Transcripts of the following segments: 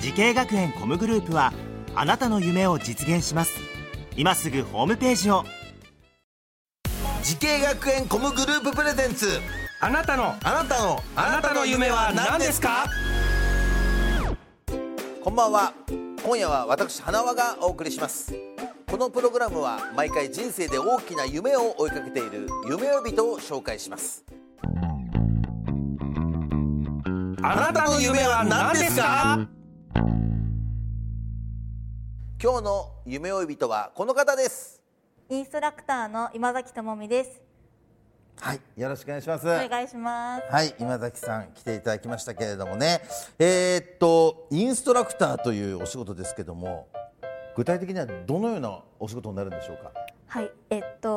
時系学園コムグループはあなたの夢を実現します。今すぐホームページを。時系学園コムグループプレゼンツ、あなたの夢は何ですか？こんばんは。今夜は私花輪がお送りします。このプログラムは毎回人生で大きな夢を追いかけている夢追い人を紹介します。あなたの夢は何ですか？今日の夢追い人はこの方です。インストラクターの今崎智美です。はい、よろしくお願いします。お願いします。はい、今崎さん来ていただきましたけれどもね、インストラクターというお仕事ですけども、具体的にはどのようなお仕事になるんでしょうか？はい、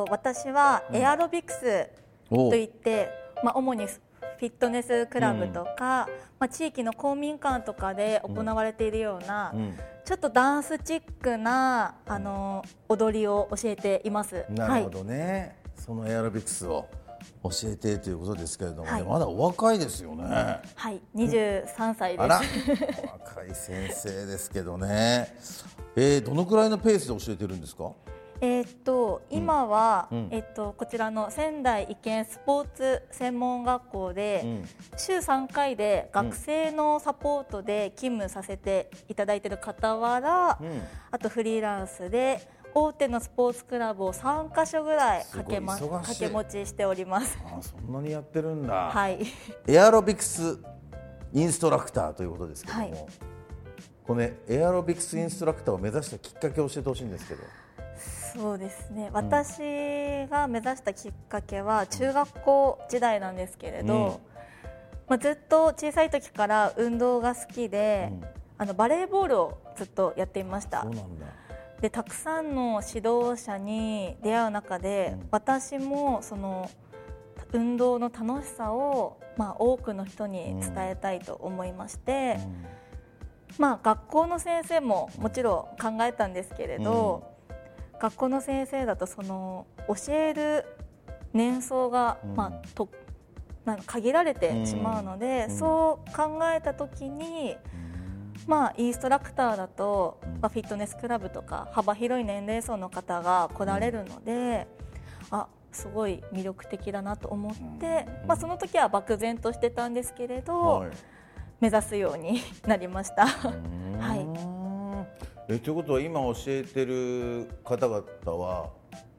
私はエアロビクスといって、主にフィットネスクラブとか、地域の公民館とかで行われているような、ちょっとダンスチックな踊りを教えています。なるほどね、はい、そのエアロビクスを教えてということですけれども、ね、はい、まだお若いですよね。はい、23歳です。あら若い先生ですけどね、どのくらいのペースで教えてるんですか？今は、こちらの仙台医研スポーツ専門学校で、週3回で学生のサポートで勤務させていただいている傍ら、あとフリーランスで大手のスポーツクラブを3カ所ぐらい掛け持ちしております。あ、そんなにやってるんだ。はい、エアロビクスインストラクターということですけども、このエアロビクスインストラクターを目指したきっかけを教えてほしいんですけど。そうですね、私が目指したきっかけは中学校時代なんですけれど、ずっと小さい時から運動が好きで、バレーボールをずっとやっていました。そうなんだ。で、たくさんの指導者に出会う中で、私もその運動の楽しさを、多くの人に伝えたいと思いまして、学校の先生ももちろん考えたんですけれど、学校の先生だとその教える年数が、限られてしまうので、そう考えた時に、インストラクターだと、フィットネスクラブとか幅広い年齢層の方が来られるので、すごい魅力的だなと思って、その時は漠然としてたんですけれど、目指すようになりました。はい。ということは今教えてる方々は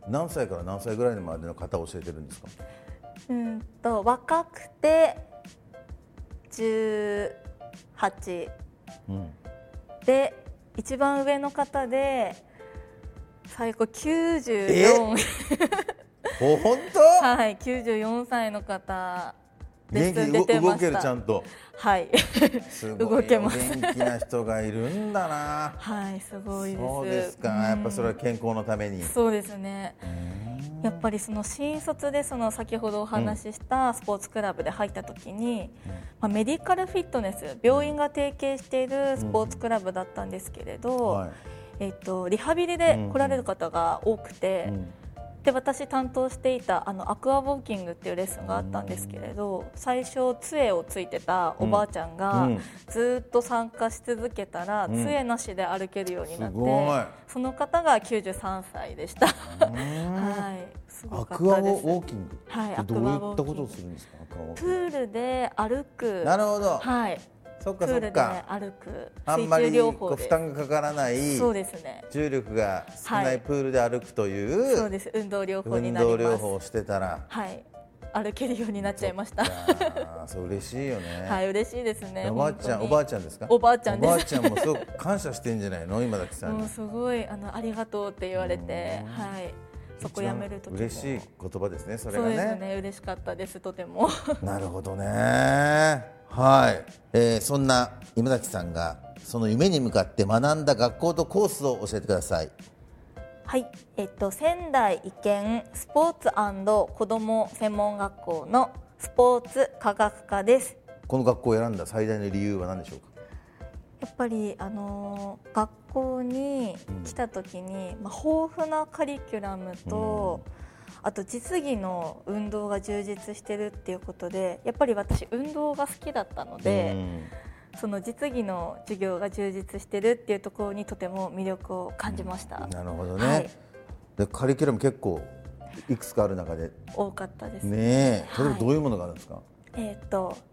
何歳から何歳ぐらいまでの方を教えてるんですか？若くて18、で一番上の方で最高94 本当？はい、94歳の方元気で動ける、ちゃんと。はい、すごい元気な人がいるんだな。はい、すごいです。そうですか、やっぱそれは健康のために。そうですね、やっぱりその新卒で、その先ほどお話ししたスポーツクラブで入った時に、メディカルフィットネス、病院が提携しているスポーツクラブだったんですけれど、リハビリで来られる方が多くて、で、私担当していたアクアウォーキングっていうレッスンがあったんですけれど、最初杖をついてたおばあちゃんがずっと参加し続けたら、杖なしで歩けるようになって、その方が93歳でした。はい、すごかったです。アクアウォーキング、どういったことをするんですか？プールで歩く。なるほど。はい、そっかそっか。あんまり負担がかからない。そうですね、重力が少ないプールで歩くという、そうです、運動療法になります。運動療法をしてたら、歩けるようになっちゃいました。そう、嬉しいよね。はい、嬉しいですね。おばあちゃんですか？おばあちゃんです。おばあちゃんもすごく感謝してるんじゃないの、今崎さんに。もうすごいありがとうって言われて、そこ辞める時も嬉しい言葉ですね、それがね。そうですね、嬉しかったです、とても。なるほどね。はい、そんな今崎さんがその夢に向かって学んだ学校とコースを教えてください。はい、仙台医研スポーツ&子ども専門学校のスポーツ科学科です。この学校を選んだ最大の理由は何でしょうか。やっぱり、学校に来た時に、豊富なカリキュラムと、あと実技の運動が充実してるっていうことで、やっぱり私運動が好きだったので、その実技の授業が充実してるっていうところにとても魅力を感じました。なるほどね、はい、でカリキュラム結構いくつかある中で多かったですね。例えばどういうものがあるんですか。はい、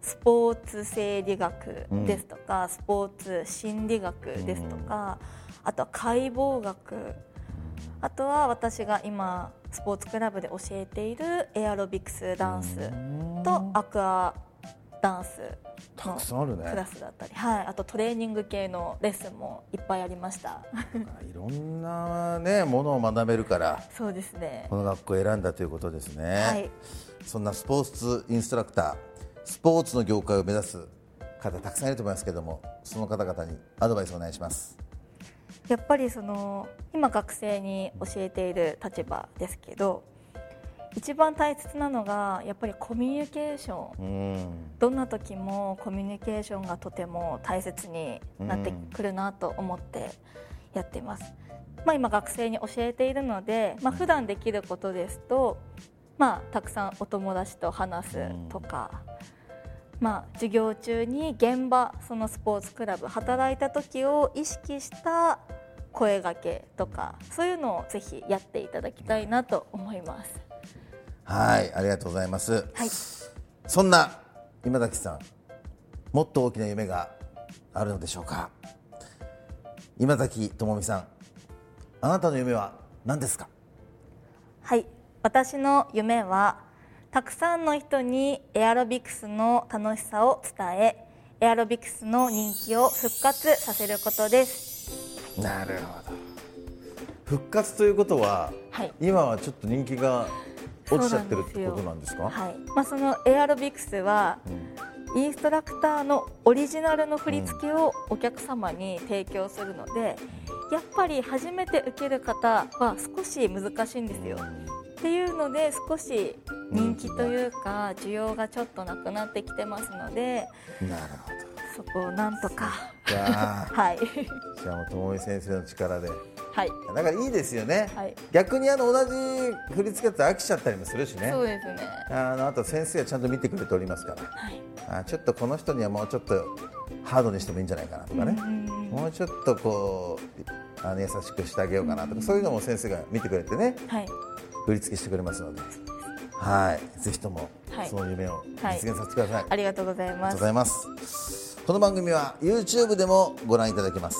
スポーツ生理学ですとか、スポーツ心理学ですとか、あとは解剖学、あとは私が今スポーツクラブで教えているエアロビクスダンスとアクアダンスのクラスだったり、はい、あとトレーニング系のレッスンもいっぱいありました。いろんな、ものを学べるから、そうですね、この学校を選んだということですね。はい、そんなスポーツインストラクター、スポーツの業界を目指す方たくさんいると思いますけども、その方々にアドバイスをお願いします。やっぱり今学生に教えている立場ですけど、一番大切なのがやっぱりコミュニケーション、どんな時もコミュニケーションがとても大切になってくるなと思ってやっています。今学生に教えているので、普段できることですと、たくさんお友達と話すとか、授業中に現場、そのスポーツクラブ働いた時を意識した声掛けとか、そういうのをぜひやっていただきたいなと思います。はい、ありがとうございます。はい、そんな今滝さん、もっと大きな夢があるのでしょうか。今滝智美さん、あなたの夢は何ですか。はい、私の夢はたくさんの人にエアロビクスの楽しさを伝え、エアロビクスの人気を復活させることです。なるほど。復活ということは、はい、今はちょっと人気が落ちちゃってるってことなんですか。はい、そのエアロビクスは、インストラクターのオリジナルの振り付けをお客様に提供するので、やっぱり初めて受ける方は少し難しいんですよ。っていうので、少し人気というか需要がちょっとなくなってきてますので、なるほど、そこをなんとかはい、じゃあもうともみ先生の力で、はい、だからいいですよね。はい、逆に同じ振り付けだと飽きちゃったりもするしね。そうですね、あと先生がちゃんと見てくれておりますから、はい、ちょっとこの人にはもうちょっとハードにしてもいいんじゃないかなとかね、もうちょっと優しくしてあげようかなとか、そういうのも先生が見てくれてね、はい、振り付けしてくれますので、はい、ぜひともその夢を実現させてください。はいはい、ありがとうございます。ありがとうございます。この番組は YouTube でもご覧いただけます。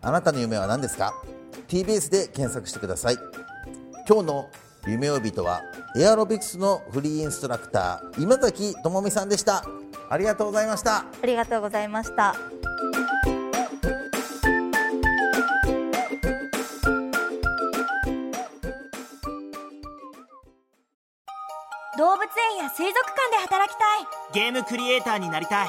あなたの夢は何ですか。 TBS で検索してください。今日の夢呼びとはエアロビクスのフリーインストラクター、今滝智美さんでした。ありがとうございました。ありがとうございました。動物園や水族館で働きたい。ゲームクリエイターになりたい。